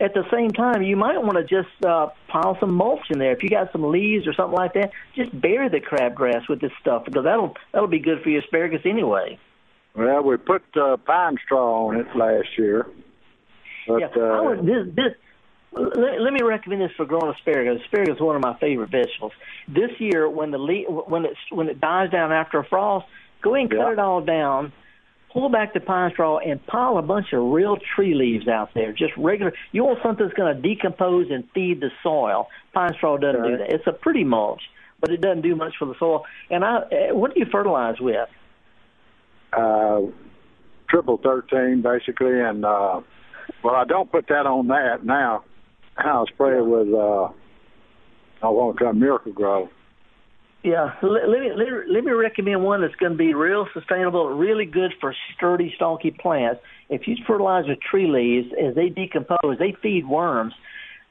At the same time, you might want to just uh, pile some mulch in there. If you got some leaves or something like that, just bury the crabgrass with this stuff because that'll that'll be good for your asparagus anyway. Well, we put uh, pine straw on it last year. But, yeah, uh, I was, this, this, let, let me recommend this for growing asparagus. Asparagus is one of my favorite vegetables. This year, when the le- when it when it dies down after a frost, go ahead and yeah. cut it all down. Pull back the pine straw and pile a bunch of real tree leaves out there, just regular. You want something that's going to decompose and feed the soil. Pine straw doesn't right. do that. It's a pretty mulch, but it doesn't do much for the soil. And I, what do you fertilize with? Uh, triple thirteen, basically. And, uh, well, I don't put that on that now. I'll spray it with, uh, I want to try Miracle-Gro. Yeah, let, let, me, let, let me recommend one that's going to be real sustainable, really good for sturdy, stalky plants. If you fertilize with tree leaves, as they decompose, they feed worms.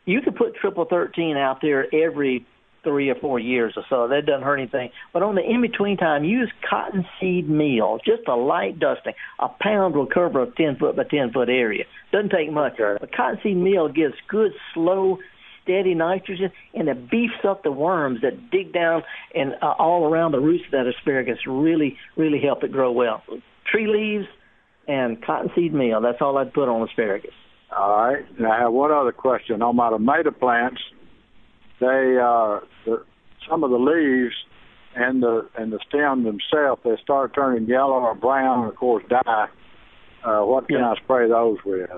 You can put triple thirteen out there every three or four years or so. That doesn't hurt anything. But on the in-between time, use cottonseed meal, just a light dusting. A pound will cover a ten-foot by ten-foot area. Doesn't take much. But cottonseed meal gives good, slow, steady nitrogen, and it beefs up the worms that dig down and uh, all around the roots of that asparagus. Really, really help it grow well. Tree leaves and cottonseed meal. That's all I'd put on asparagus. All right. Now, I have one other question. On my tomato plants, they uh, the, some of the leaves and the and the stem themselves, they start turning yellow or brown, and of course die. Uh, what can yeah. I spray those with?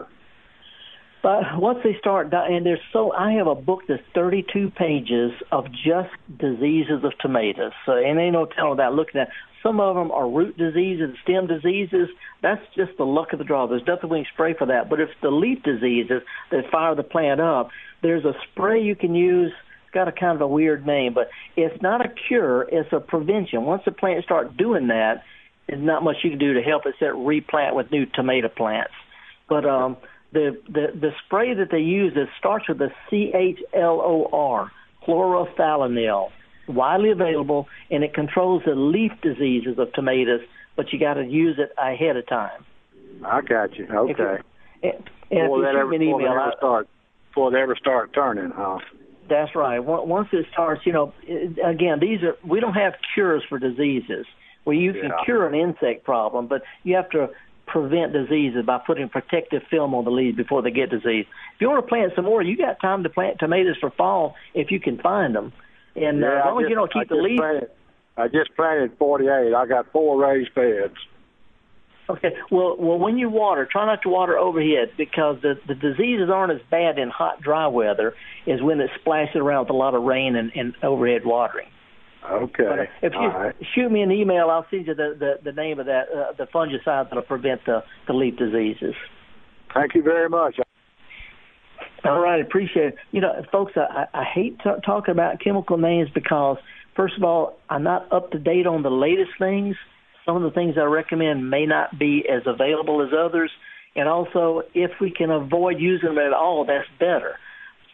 But once they start dying, and there's so I have a book that's thirty-two pages of just diseases of tomatoes. So and ain't no telling without looking at. Some of them are root diseases, stem diseases. That's just the luck of the draw. There's nothing we can spray for that. But if the leaf diseases that fire the plant up, there's a spray you can use. It's got a kind of a weird name, but it's not a cure. It's a prevention. Once the plants start doing that, there's not much you can do to help except replant with new tomato plants. But um, the, the the spray that they use, it starts with a C H L O R, chlorothalonil. Widely available, and it controls the leaf diseases of tomatoes, but you got to use it ahead of time. I got you. Okay. If it, and before if you ever, an email, before they ever start, before they ever start turning, huh? That's right. Once it starts, you know, again, these are we don't have cures for diseases where you can yeah. cure an insect problem, but you have to prevent diseases by putting protective film on the leaves before they get disease. If you want to plant some more, you got time to plant tomatoes for fall if you can find them. And yeah, uh, as long just, as you don't keep I the leaves. Planted, I just planted forty-eight. I got four raised beds. Okay. Well, well, when you water, try not to water overhead because the, the diseases aren't as bad in hot, dry weather as when it splashes around with a lot of rain and, and overhead watering. Okay. But if you right. shoot me an email, I'll send you the, the, the name of that, uh, the fungicide that will prevent the, the leaf diseases. Thank you very much. All right, appreciate it. You know, folks, I, I hate t- talking about chemical names because, first of all, I'm not up to date on the latest things. Some of the things I recommend may not be as available as others. And also, if we can avoid using them at all, that's better.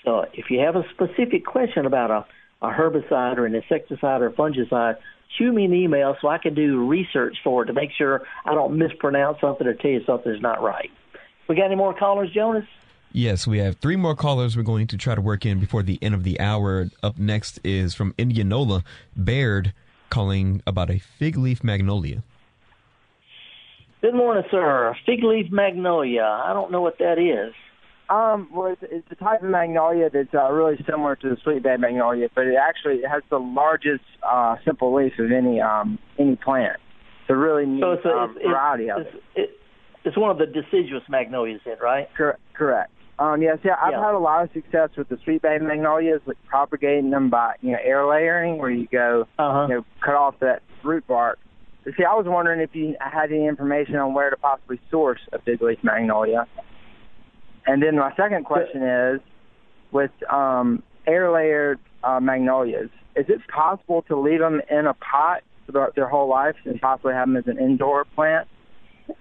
So if you have a specific question about a, a herbicide or an insecticide or a fungicide, shoot me an email so I can do research for it to make sure I don't mispronounce something or tell you something's not right. We got any more callers, Jonas? Yes, we have three more callers we're going to try to work in before the end of the hour. Up next is from Indianola, Baird, calling about a fig leaf magnolia. Good morning, sir. Fig leaf magnolia. I don't know what that is. Um, well, it's, it's a type of magnolia that's uh, really similar to the sweetbay magnolia, but it actually has the largest uh, simple leaves of any um, any plant. It's a really neat so it's a, um, it's, variety it's, of it. It's, it's one of the deciduous magnolias, right? Cor- correct. Um, yes, yeah, I've yeah. had a lot of success with the sweet bay magnolias, like propagating them by, you know, air layering, where you go, uh-huh. you know, cut off that root bark. But see, I was wondering if you had any information on where to possibly source a big leaf magnolia. And then my second question is, with um, air layered uh, magnolias, is it possible to leave them in a pot for their whole life and possibly have them as an indoor plant?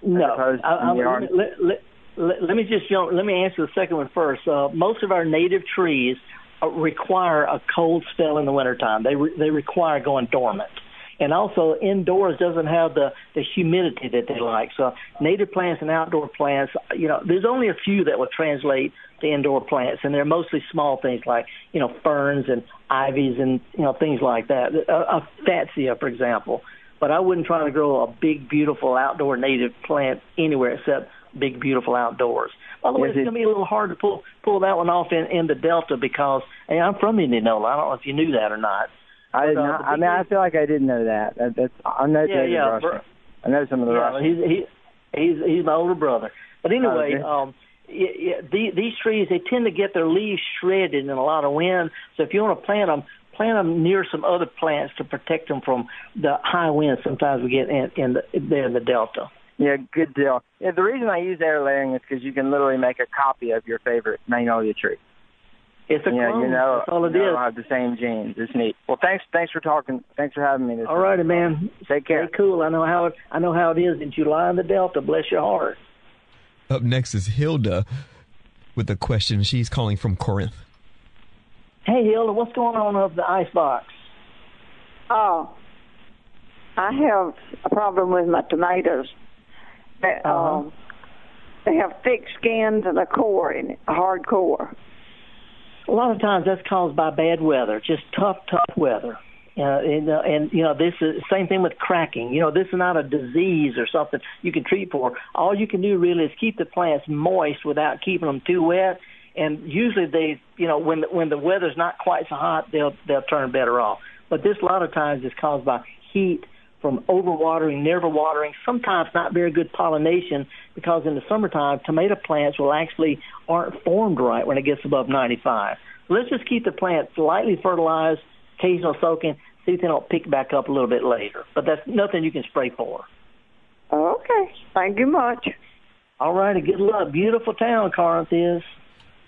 No. I, I, let, let, let, Let, let me just jump, let me answer the second one first. Uh, most of our native trees uh, require a cold spell in the wintertime. They re, they require going dormant, and also indoors doesn't have the, the humidity that they like. So native plants and outdoor plants, you know, there's only a few that will translate to indoor plants, and they're mostly small things like you know ferns and ivies and you know things like that. A, a fatsia, for example, but I wouldn't try to grow a big, beautiful outdoor native plant anywhere except big, beautiful outdoors. By the way, it's going to be a little hard to pull pull that one off in, in the Delta because hey, I'm from Indianola. I don't know if you knew that or not. I did not. Uh, I mean, I feel like I didn't know that. that that's I know yeah, yeah, bro- I know some of the yeah, Russians. He's, he, he's, he's my older brother. But anyway, oh, okay. um, yeah, yeah, the, these trees, they tend to get their leaves shredded in a lot of wind. So if you want to plant them, plant them near some other plants to protect them from the high winds sometimes we get in, in, the, in the Delta. Yeah, good deal. Yeah, the reason I use air layering is because you can literally make a copy of your favorite magnolia tree. It's a yeah, clone. You know, that's all it you know, is. Have the same genes. It's neat. Well, thanks, thanks for talking. Thanks for having me. This all righty, man. Take care. Stay cool. I know how it. I know how it is in July in the Delta. Bless your heart. Up next is Hilda with a question. She's calling from Corinth. Hey, Hilda, what's going on up the icebox? Oh, I have a problem with my tomatoes. They, uh-huh. um, they have thick skins and a core in it, a hard core. A lot of times that's caused by bad weather, just tough, tough weather. Uh, and, uh, and, you know, this is same thing with cracking. You know, this is not a disease or something you can treat for. All you can do really is keep the plants moist without keeping them too wet. And usually they, you know, when the, when the weather's not quite so hot, they'll they'll turn better off. But this a lot of times is caused by heat from overwatering, never watering, sometimes not very good pollination, because in the summertime, tomato plants will actually aren't formed right when it gets above ninety-five. So let's just keep the plants lightly fertilized, occasional soaking, see if they don't pick back up a little bit later. But that's nothing you can spray for. Okay. Thank you much. All righty. Good luck. Beautiful town, Corinth is.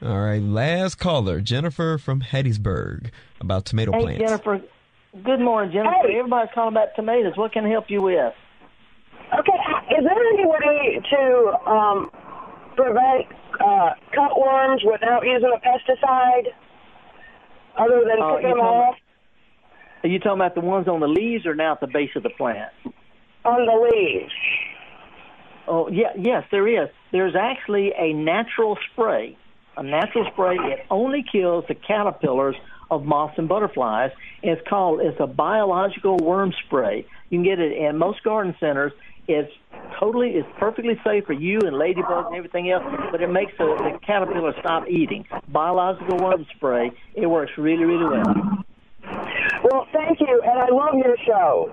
All right, last caller, Jennifer from Hattiesburg, about tomato hey, plants. Hey, Jennifer. Good morning, Jennifer. Hey. Everybody's calling about tomatoes. What can I help you with? Okay, is there any way to um, prevent uh, cutworms without using a pesticide other than uh, picking them off? Are you talking about the ones on the leaves or now at the base of the plant? On the leaves. Oh, yeah, yes, there is. There's actually a natural spray. A natural spray, it only kills the caterpillars of moths and butterflies. It's called, it's a biological worm spray. You can get it in most garden centers. It's totally, it's perfectly safe for you and ladybugs and everything else, but it makes the, the caterpillar stop eating. Biological worm spray, it works really, really well. Well, thank you, and I love your show.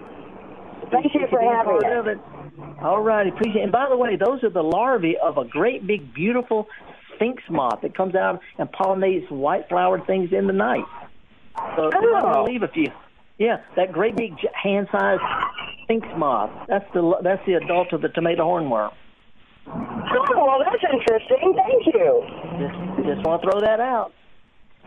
Thank, thank you for having us. All right, appreciate it. And by the way, those are the larvae of a great big, beautiful sphinx moth that comes out and pollinates white-flowered things in the night. So oh. I'm going to leave a few. Yeah, that great big hand-sized sphinx moth. That's the that's the adult of the tomato hornworm. Oh, well, that's interesting. Thank you. Just, just want to throw that out.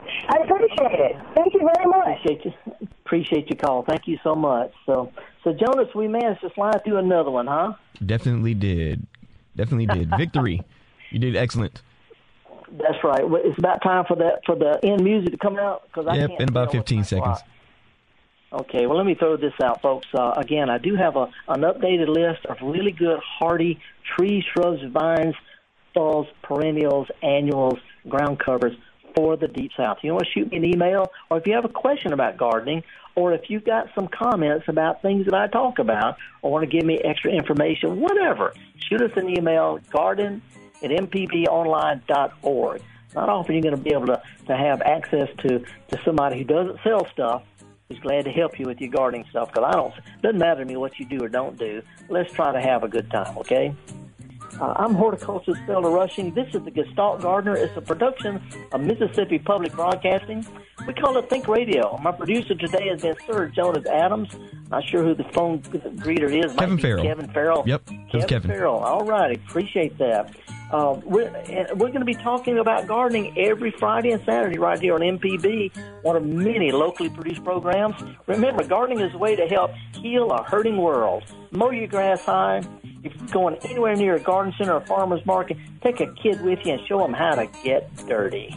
I appreciate it. Thank you very much. Appreciate you. Appreciate your call. Thank you so much. So, so Jonas, we managed to slide through another one, huh? Definitely did. Definitely did. Victory. You did excellent. That's right. It's about time for that for the end music to come out. Cause I yep, can't in about fifteen seconds. Clock. Okay, well, let me throw this out, folks. Uh, again, I do have a, an updated list of really good, hardy trees, shrubs, vines, falls, perennials, annuals, ground covers for the Deep South. You want to shoot me an email, or if you have a question about gardening, or if you've got some comments about things that I talk about, or want to give me extra information, whatever, shoot us an email, garden at m p b online dot org. Not often you're going to be able to, to have access to, to somebody who doesn't sell stuff, who's glad to help you with your gardening stuff, because I don't, it doesn't matter to me what you do or don't do. Let's try to have a good time, okay? Uh, I'm horticulturist Felder Rushing. This is the Gestalt Gardener. It's a production of Mississippi Public Broadcasting. We call it Think Radio. My producer today has been Sir Jonas Adams. Not sure who the phone greeter is. Might Kevin Farrell. Kevin Farrell. Yep, Kevin, Kevin. Farrell. All right, appreciate that. Uh, we're we're going to be talking about gardening every Friday and Saturday right here on M P B, one of many locally produced programs. Remember, gardening is a way to help heal a hurting world. Mow your grass high. If you're going anywhere near a garden center or farmer's market, take a kid with you and show them how to get dirty.